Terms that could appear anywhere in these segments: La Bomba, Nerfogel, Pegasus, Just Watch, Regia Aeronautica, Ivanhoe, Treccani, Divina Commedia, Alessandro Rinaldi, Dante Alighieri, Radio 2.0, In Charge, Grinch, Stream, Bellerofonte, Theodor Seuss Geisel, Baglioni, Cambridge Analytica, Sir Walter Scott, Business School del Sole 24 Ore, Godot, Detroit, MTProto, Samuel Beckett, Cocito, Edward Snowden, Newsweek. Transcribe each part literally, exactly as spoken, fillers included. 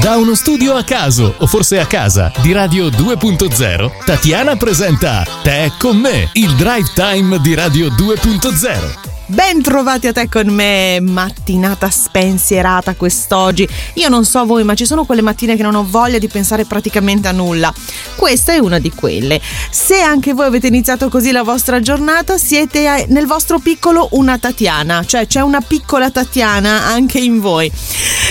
Da uno studio a caso, o forse a casa, di Radio due punto zero, Tatiana presenta Te con me, il drive time di Radio due punto zero. Ben trovati a Te con me, mattinata spensierata quest'oggi. Io non so voi, ma ci sono quelle mattine che non ho voglia di pensare praticamente a nulla. Questa è una di quelle. Se anche voi avete iniziato così la vostra giornata, siete nel vostro piccolo una Tatiana, cioè c'è una piccola Tatiana anche in voi.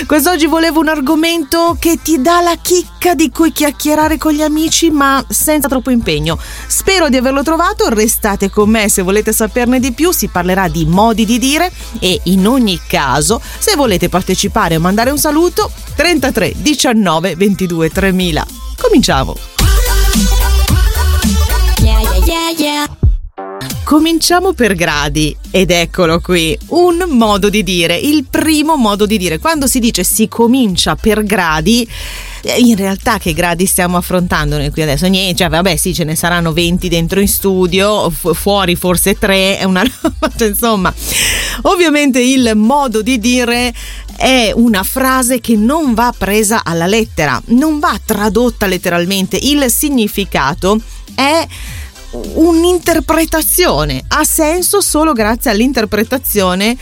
Quest'oggi volevo un argomento che ti dà la chicca di cui chiacchierare con gli amici, ma senza troppo impegno. Spero di averlo trovato, restate con me se volete saperne di più. Si parlerà di modi di dire e in ogni caso se volete partecipare o mandare un saluto trentatré diciannove ventidue tremila. Cominciamo! Yeah, yeah, yeah, yeah. Cominciamo per gradi ed eccolo qui, un modo di dire, il primo modo di dire. Quando si dice si comincia per gradi, in realtà che gradi stiamo affrontando noi qui adesso? Niente, cioè vabbè sì, ce ne saranno venti dentro in studio, fu- fuori forse tre, è una roba, insomma. Ovviamente il modo di dire è una frase che non va presa alla lettera, non va tradotta letteralmente, il significato è un'interpretazione, ha senso solo grazie all'interpretazione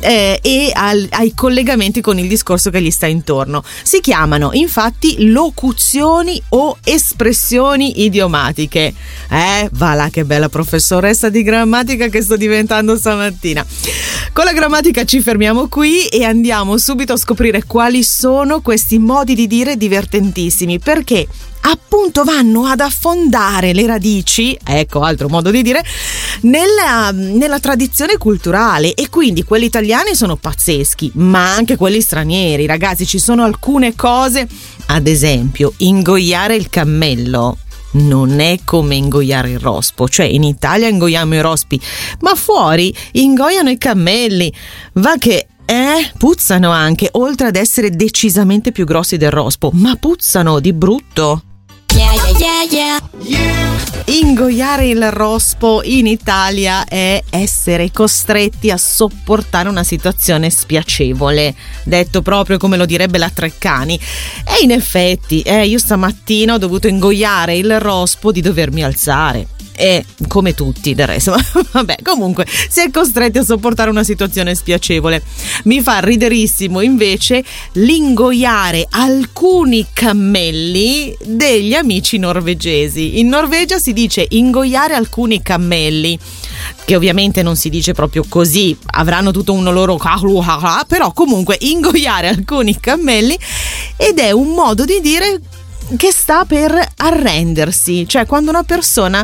eh, e al, ai collegamenti con il discorso che gli sta intorno. Si chiamano infatti locuzioni o espressioni idiomatiche. Eh, va là che bella professoressa di grammatica che sto diventando stamattina. Con la grammatica ci fermiamo qui e andiamo subito a scoprire quali sono questi modi di dire divertentissimi, perché appunto vanno ad affondare le radici, ecco altro modo di dire, nella, nella tradizione culturale, e quindi quelli italiani sono pazzeschi, ma anche quelli stranieri. Ragazzi, ci sono alcune cose, ad esempio ingoiare il cammello non è come ingoiare il rospo, cioè in Italia ingoiamo i rospi, ma fuori ingoiano i cammelli, va che Eh, puzzano anche, oltre ad essere decisamente più grossi del rospo, ma puzzano di brutto. Yeah, yeah, yeah, yeah. Ingoiare il rospo in Italia è essere costretti a sopportare una situazione spiacevole, detto proprio come lo direbbe la Treccani. E in effetti, eh, io stamattina ho dovuto ingoiare il rospo di dovermi alzare. E come tutti del resto, vabbè, comunque si è costretti a sopportare una situazione spiacevole. Mi fa riderissimo invece l'ingoiare alcuni cammelli degli amici norvegesi. In Norvegia si dice ingoiare alcuni cammelli, che ovviamente non si dice proprio così, avranno tutto uno loro, però comunque ingoiare alcuni cammelli, ed è un modo di dire che sta per arrendersi, cioè quando una persona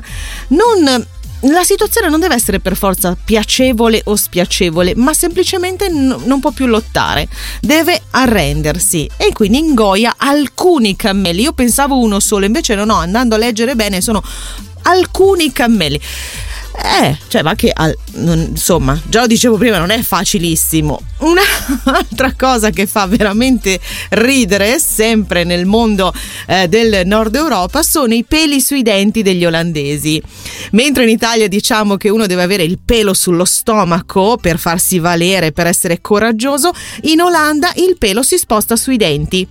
non, la situazione non deve essere per forza piacevole o spiacevole, ma semplicemente n- non può più lottare, deve arrendersi, e quindi ingoia alcuni cammelli. Io pensavo uno solo, invece no no, andando a leggere bene sono alcuni cammelli. Eh, cioè va che al, non, insomma, già lo dicevo prima, non è facilissimo. Un'altra cosa che fa veramente ridere, sempre nel mondo eh, del nord Europa, sono i peli sui denti degli olandesi. Mentre in Italia diciamo che uno deve avere il pelo sullo stomaco per farsi valere, per essere coraggioso, in Olanda il pelo si sposta sui denti.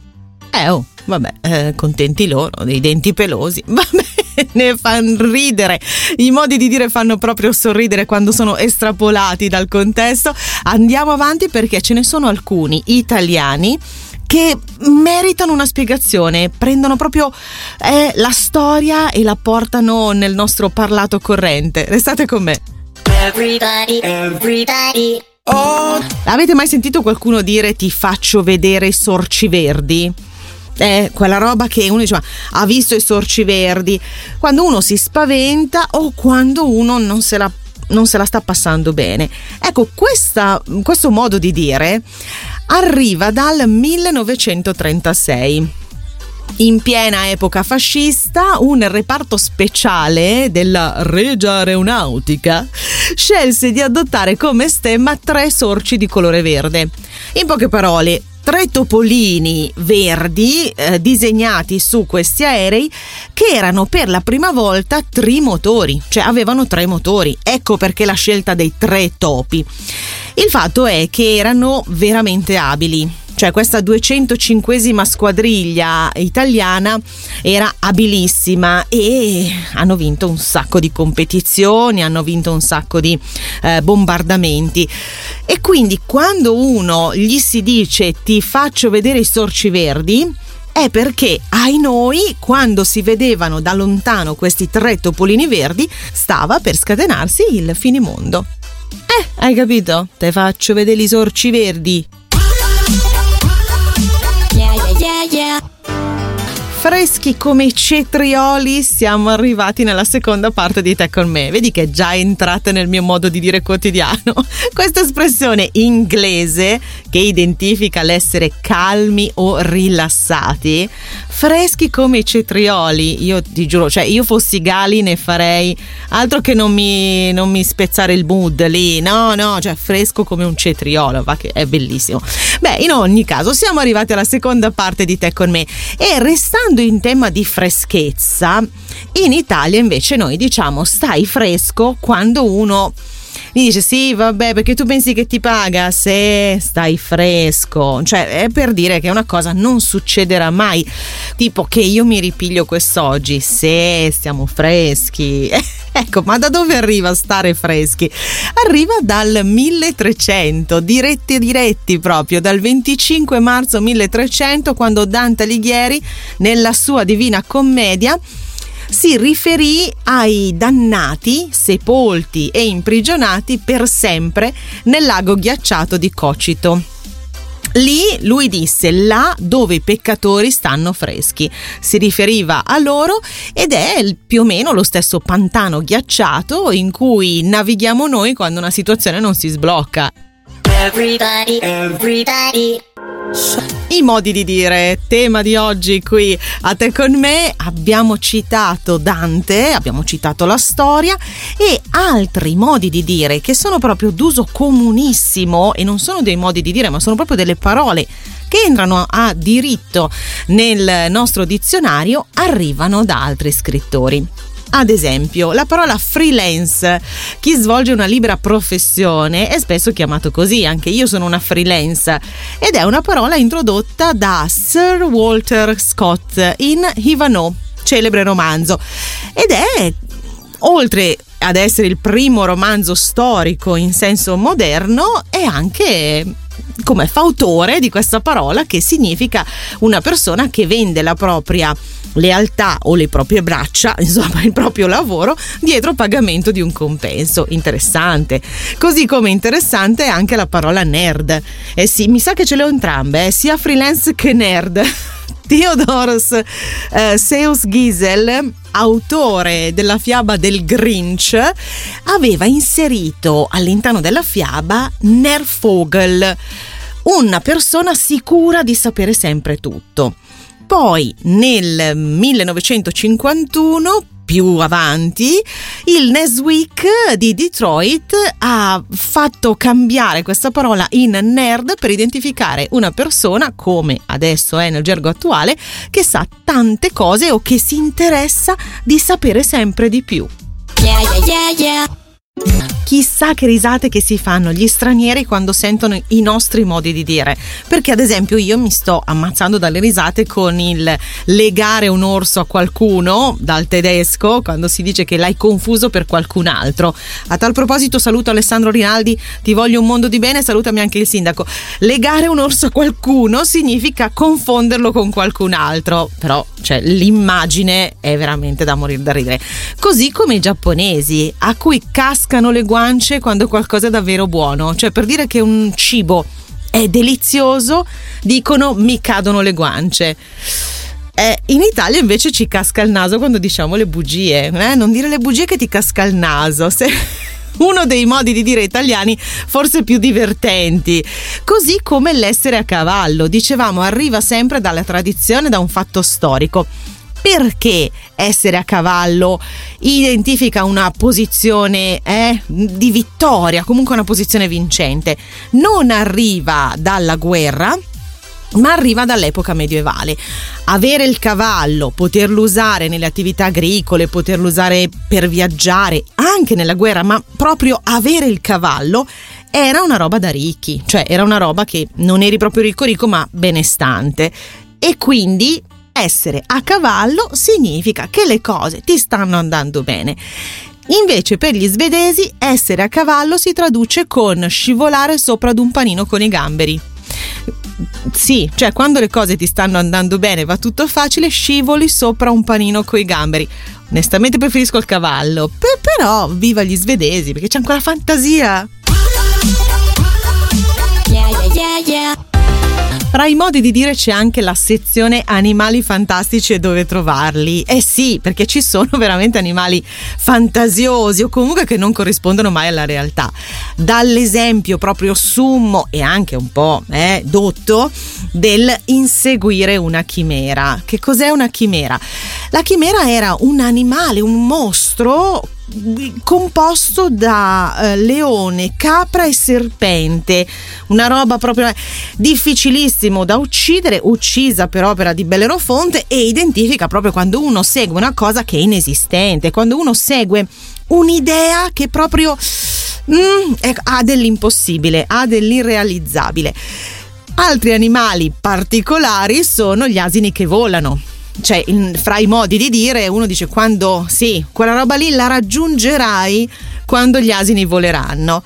Eh oh, vabbè, eh, contenti loro dei denti pelosi, vabbè. Ne fanno ridere, i modi di dire fanno proprio sorridere quando sono estrapolati dal contesto. Andiamo avanti perché ce ne sono alcuni italiani che meritano una spiegazione, prendono proprio eh, la storia e la portano nel nostro parlato corrente. Restate con me. Everybody, everybody. Oh. Avete mai sentito qualcuno dire ti faccio vedere i sorci verdi? È quella roba che uno diceva ha visto i sorci verdi, quando uno si spaventa o quando uno non se la, non se la sta passando bene. Ecco, questa, questo modo di dire arriva dal millenovecentotrentasei. In piena epoca fascista, un reparto speciale della Regia Aeronautica scelse di adottare come stemma tre sorci di colore verde. In poche parole, tre topolini verdi eh, disegnati su questi aerei che erano per la prima volta trimotori, cioè avevano tre motori. Ecco perché la scelta dei tre topi. Il fatto è che erano veramente abili, cioè questa duecentocinquesima squadriglia italiana era abilissima e hanno vinto un sacco di competizioni, hanno vinto un sacco di eh, bombardamenti. E quindi quando uno gli si dice ti faccio vedere i sorci verdi, è perché ai noi, quando si vedevano da lontano questi tre topolini verdi, stava per scatenarsi il finimondo. Eh, hai capito? Te faccio vedere i sorci verdi. Yeah, yeah, yeah, yeah. Freschi come i cetrioli, siamo arrivati nella seconda parte di Te con me. Vedi che è già entrata nel mio modo di dire quotidiano. Questa espressione inglese che identifica l'essere calmi o rilassati, freschi come i cetrioli, io ti giuro, cioè io fossi Gali ne farei altro che non mi, non mi spezzare il mood lì, no no, cioè fresco come un cetriolo, va che è bellissimo. Beh, in ogni caso siamo arrivati alla seconda parte di Te con me e restando in tema di freschezza, in Italia invece noi diciamo stai fresco quando uno mi dice sì vabbè perché tu pensi che ti paga se stai fresco, cioè è per dire che una cosa non succederà mai, tipo che io mi ripiglio quest'oggi se stiamo freschi. Ecco, ma da dove arriva stare freschi? Arriva dal milletrecento, diretti diretti proprio, dal venticinque marzo milletrecento, quando Dante Alighieri nella sua Divina Commedia si riferì ai dannati sepolti e imprigionati per sempre nel lago ghiacciato di Cocito. Lì lui disse là dove i peccatori stanno freschi, si riferiva a loro ed è più o meno lo stesso pantano ghiacciato in cui navighiamo noi quando una situazione non si sblocca. Everybody, everybody. I modi di dire, tema di oggi qui a Te con me. Abbiamo citato Dante, abbiamo citato la storia e altri modi di dire che sono proprio d'uso comunissimo e non sono dei modi di dire ma sono proprio delle parole che entrano a diritto nel nostro dizionario, arrivano da altri scrittori. Ad esempio, la parola freelance, chi svolge una libera professione è spesso chiamato così, anche io sono una freelance, ed è una parola introdotta da Sir Walter Scott in Ivanhoe, celebre romanzo, ed è, oltre ad essere il primo romanzo storico in senso moderno, è anche come fautore di questa parola che significa una persona che vende la propria lealtà o le proprie braccia, insomma il proprio lavoro, dietro pagamento di un compenso. Interessante. Così come interessante è anche la parola nerd. Eh sì, mi sa che ce le ho entrambe, eh, sia freelance che nerd. Theodor eh, Seuss Geisel, autore della fiaba del Grinch, aveva inserito all'interno della fiaba Nerfogel, una persona sicura di sapere sempre tutto. Poi nel millenovecentocinquantuno, più avanti, il Newsweek di Detroit ha fatto cambiare questa parola in nerd per identificare una persona, come adesso è nel gergo attuale, che sa tante cose o che si interessa di sapere sempre di più. Yeah, yeah, yeah, yeah. Chissà che risate che si fanno gli stranieri quando sentono i nostri modi di dire, perché ad esempio io mi sto ammazzando dalle risate con il legare un orso a qualcuno dal tedesco, quando si dice che l'hai confuso per qualcun altro. A tal proposito saluto Alessandro Rinaldi, ti voglio un mondo di bene, salutami anche il sindaco. Legare un orso a qualcuno significa confonderlo con qualcun altro, però cioè, l'immagine è veramente da morire da ridere. Così come i giapponesi, a cui cascano le guance quando qualcosa è davvero buono, cioè per dire che un cibo è delizioso dicono mi cadono le guance. Eh, in Italia invece ci casca il naso quando diciamo le bugie, eh? Non dire le bugie che ti casca il naso. Se... uno dei modi di dire italiani forse più divertenti, così come l'essere a cavallo, dicevamo arriva sempre dalla tradizione, da un fatto storico. Perché essere a cavallo identifica una posizione eh, di vittoria, comunque una posizione vincente. Non arriva dalla guerra, ma arriva dall'epoca medievale. Avere il cavallo, poterlo usare nelle attività agricole, poterlo usare per viaggiare, anche nella guerra, ma proprio avere il cavallo era una roba da ricchi, cioè era una roba che non eri proprio ricco ricco ma benestante, e quindi essere a cavallo significa che le cose ti stanno andando bene. Invece per gli svedesi essere a cavallo si traduce con scivolare sopra ad un panino con i gamberi. Sì, cioè quando le cose ti stanno andando bene, va tutto facile, scivoli sopra un panino coi gamberi. Onestamente preferisco il cavallo, P- però viva gli svedesi, perché c'è ancora fantasia. Yeah, yeah, yeah. Tra i modi di dire c'è anche la sezione animali fantastici e dove trovarli. Eh sì, perché ci sono veramente animali fantasiosi o comunque che non corrispondono mai alla realtà. Dall'esempio proprio summo e anche un po' eh, dotto del inseguire una chimera. Che cos'è una chimera? La chimera era un animale, un mostro composto da eh, leone, capra e serpente, una roba proprio difficilissimo da uccidere, uccisa per opera di Bellerofonte, e identifica proprio quando uno segue una cosa che è inesistente, quando uno segue un'idea che proprio mm, è, ha dell'impossibile, ha dell'irrealizzabile. Altri animali particolari sono gli asini che volano. Cioè, fra i modi di dire, uno dice quando sì, quella roba lì la raggiungerai quando gli asini voleranno.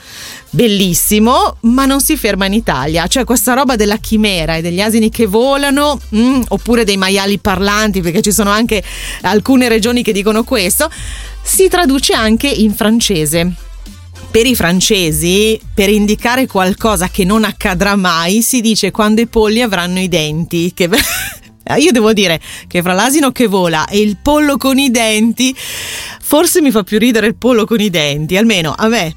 Bellissimo, ma non si ferma in Italia. Cioè questa roba della chimera e degli asini che volano, mm, oppure dei maiali parlanti, perché ci sono anche alcune regioni che dicono questo, si traduce anche in francese. Per i francesi, per indicare qualcosa che non accadrà mai, si dice quando i polli avranno i denti, che be- Io devo dire che fra l'asino che vola e il pollo con i denti, forse mi fa più ridere il pollo con i denti, almeno a me.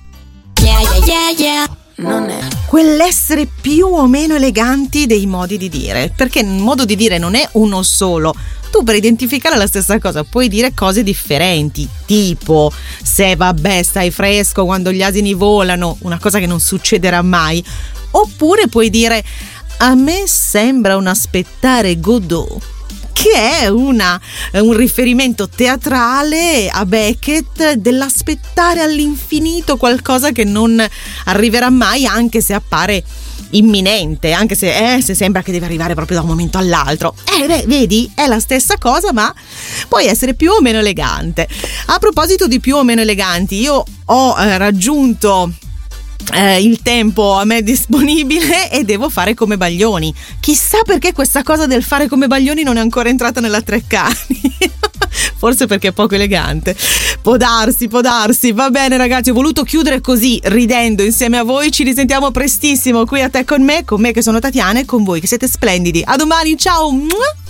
Yeah, yeah, yeah, yeah. Non è. Quell'essere più o meno eleganti dei modi di dire, perché il modo di dire non è uno solo. Tu per identificare la stessa cosa puoi dire cose differenti, tipo se vabbè stai fresco quando gli asini volano, una cosa che non succederà mai, oppure puoi dire a me sembra un aspettare Godot, che è una, un riferimento teatrale a Beckett dell'aspettare all'infinito qualcosa che non arriverà mai, anche se appare imminente, anche se, eh, se sembra che deve arrivare proprio da un momento all'altro. Eh beh, vedi, è la stessa cosa, ma puoi essere più o meno elegante. A proposito di più o meno eleganti, io ho eh, raggiunto Eh, il tempo a me disponibile e devo fare come Baglioni. Chissà perché questa cosa del fare come Baglioni non è ancora entrata nella Treccani. Forse perché è poco elegante. Può darsi, può darsi. Va bene ragazzi, ho voluto chiudere così, ridendo insieme a voi. Ci risentiamo prestissimo qui a Te con me, con me che sono Tatiana e con voi che siete splendidi. A domani, ciao!